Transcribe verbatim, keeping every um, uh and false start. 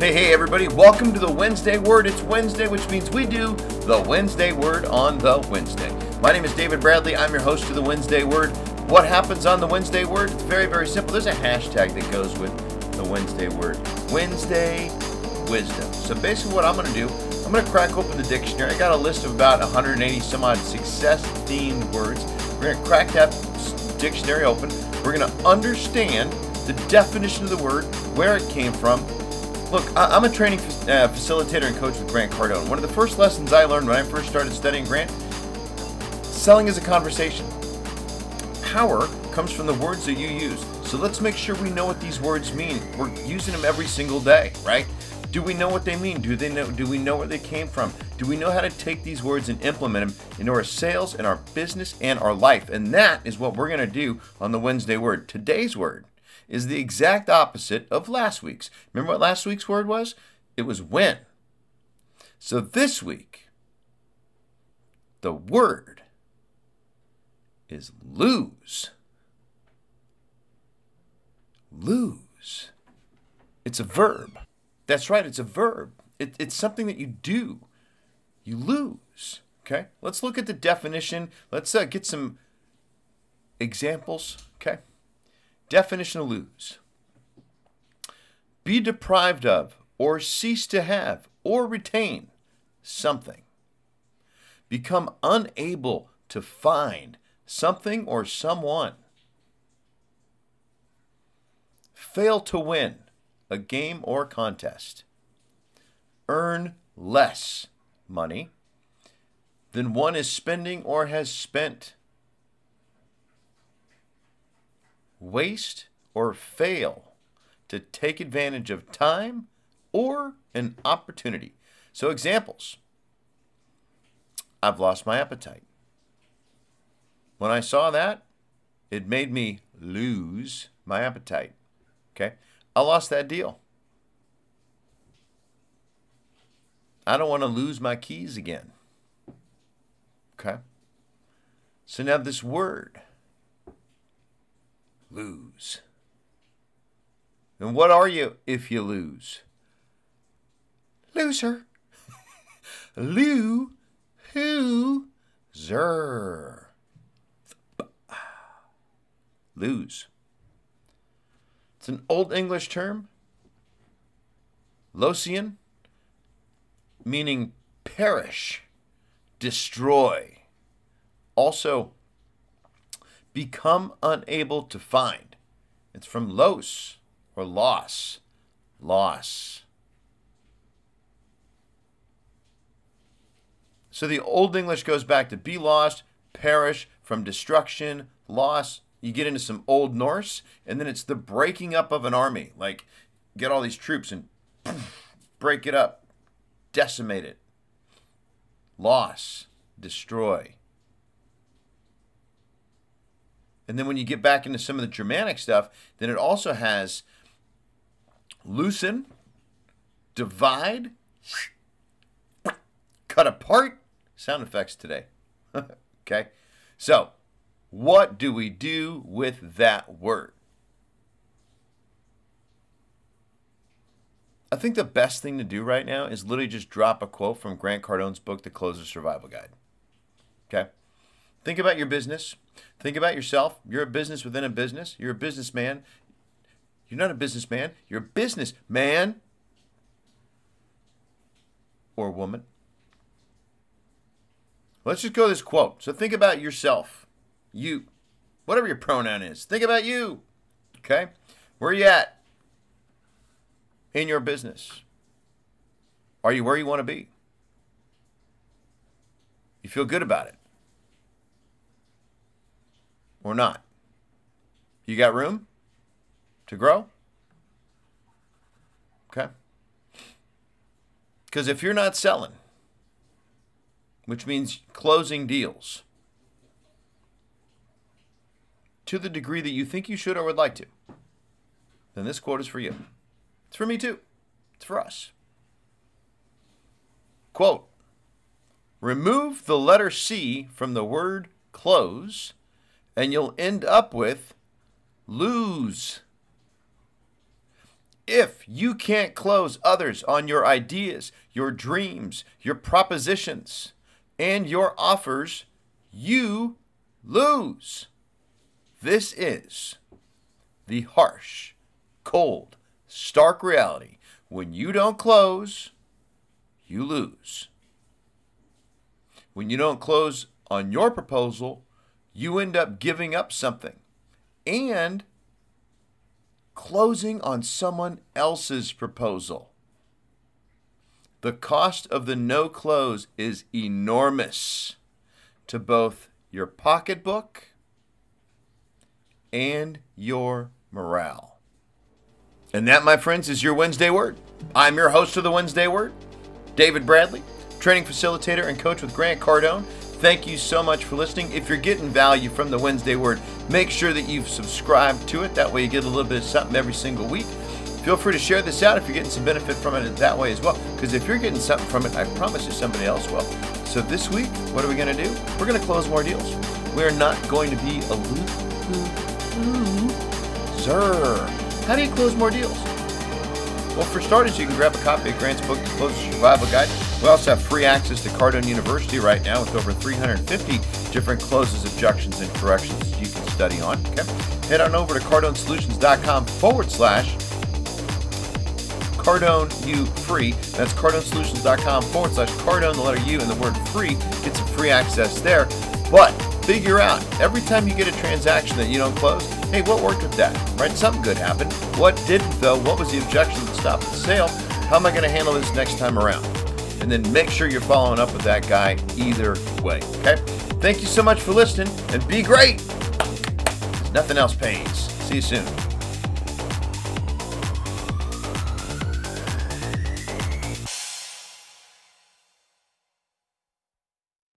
Hey, hey everybody, welcome to the Wednesday Word. It's Wednesday, which means we do the Wednesday Word on the Wednesday. My name is David Bradley. I'm your host for the Wednesday Word. What happens on the Wednesday Word? It's very, very simple. There's a hashtag that goes with the Wednesday Word. Wednesday Wisdom. So basically what I'm going to do, I'm going to crack open the dictionary. I got a list of about one hundred eighty some odd success-themed words. We're going to crack that dictionary open. We're going to understand the definition of the word, where it came from. Look, I'm a training uh, facilitator and coach with Grant Cardone. One of the first lessons I learned when I first started studying Grant, selling is a conversation. Power comes from the words that you use. So let's make sure we know what these words mean. We're using them every single day, right? Do we know what they mean? Do they know? Do we know where they came from? Do we know how to take these words and implement them into our sales and our business and our life? And that is what we're going to do on the Wednesday Word. Today's word is the exact opposite of last week's. Remember what last week's word was? It was when. So this week, the word is lose. Lose. It's a verb. That's right, it's a verb. It, it's something that you do. You lose, okay? Let's look at the definition. Let's uh, get some examples, okay? Definition of lose. Be deprived of or cease to have or retain something. Become unable to find something or someone. Fail to win a game or contest. Earn less money than one is spending or has spent. Waste or fail to take advantage of time or an opportunity. So examples. I've lost my appetite. When I saw that, it made me lose my appetite. Okay? I lost that deal. I don't want to lose my keys again. Okay? So now this word. Lose. And what are you if you lose? Loser. Loo. Who. Zer. Lose. It's an Old English term. Losian. Meaning perish. Destroy. Also, become unable to find. It's from los, or loss. Loss. So the Old English goes back to be lost, perish, from destruction, loss. You get into some Old Norse, and then it's the breaking up of an army. Like, get all these troops and break it up. Decimate it. Loss. Destroy. And then when you get back into some of the Germanic stuff, then it also has loosen, divide, cut apart. Sound effects today. Okay. So what do we do with that word? I think the best thing to do right now is literally just drop a quote from Grant Cardone's book, The Closer Survival Guide. Okay. Think about your business. Think about yourself. You're a business within a business. You're a businessman. You're not a businessman. You're a businessman or woman. Let's just go this quote. So think about yourself. You. Whatever your pronoun is. Think about you. Okay? Where are you at in your business? Are you where you want to be? You feel good about it? Or not? You got room to grow? Okay? Because if you're not selling, which means closing deals, to the degree that you think you should or would like to, then this quote is for you. It's for me too. It's for us. Quote, remove the letter C from the word close, and you'll end up with lose. If you can't close others on your ideas, your dreams, your propositions, and your offers, you lose. This is the harsh, cold, stark reality. When you don't close, you lose. When you don't close on your proposal, you end up giving up something and closing on someone else's proposal. The cost of the no close is enormous to both your pocketbook and your morale. And that, my friends, is your Wednesday Word. I'm your host of the Wednesday Word, David Bradley, training facilitator and coach with Grant Cardone. Thank you so much for listening. If you're getting value from the Wednesday Word, make sure that you've subscribed to it. That way you get a little bit of something every single week. Feel free to share this out if you're getting some benefit from it that way as well. Because if you're getting something from it, I promise you somebody else will. So this week, what are we going to do? We're going to close more deals. We're not going to be a loser. How do you close more deals? Well, for starters, you can grab a copy of Grant's book, The Closer Survival Guide. We also have free access to Cardone University right now with over three hundred fifty different closes, objections, and corrections you can study on. Okay? Head on over to Cardone Solutions dot com forward slash Cardone U free. That's Cardone Solutions dot com forward slash Cardone, the letter U, and the word free. Get some free access there. But figure out, every time you get a transaction that you don't close, hey, what worked with that? Right? Something good happened. What didn't, though? What was the objection that stopped the sale? How am I going to handle this next time around? And then make sure you're following up with that guy either way. Okay? Thank you so much for listening, and be great. Nothing else pays. See you soon.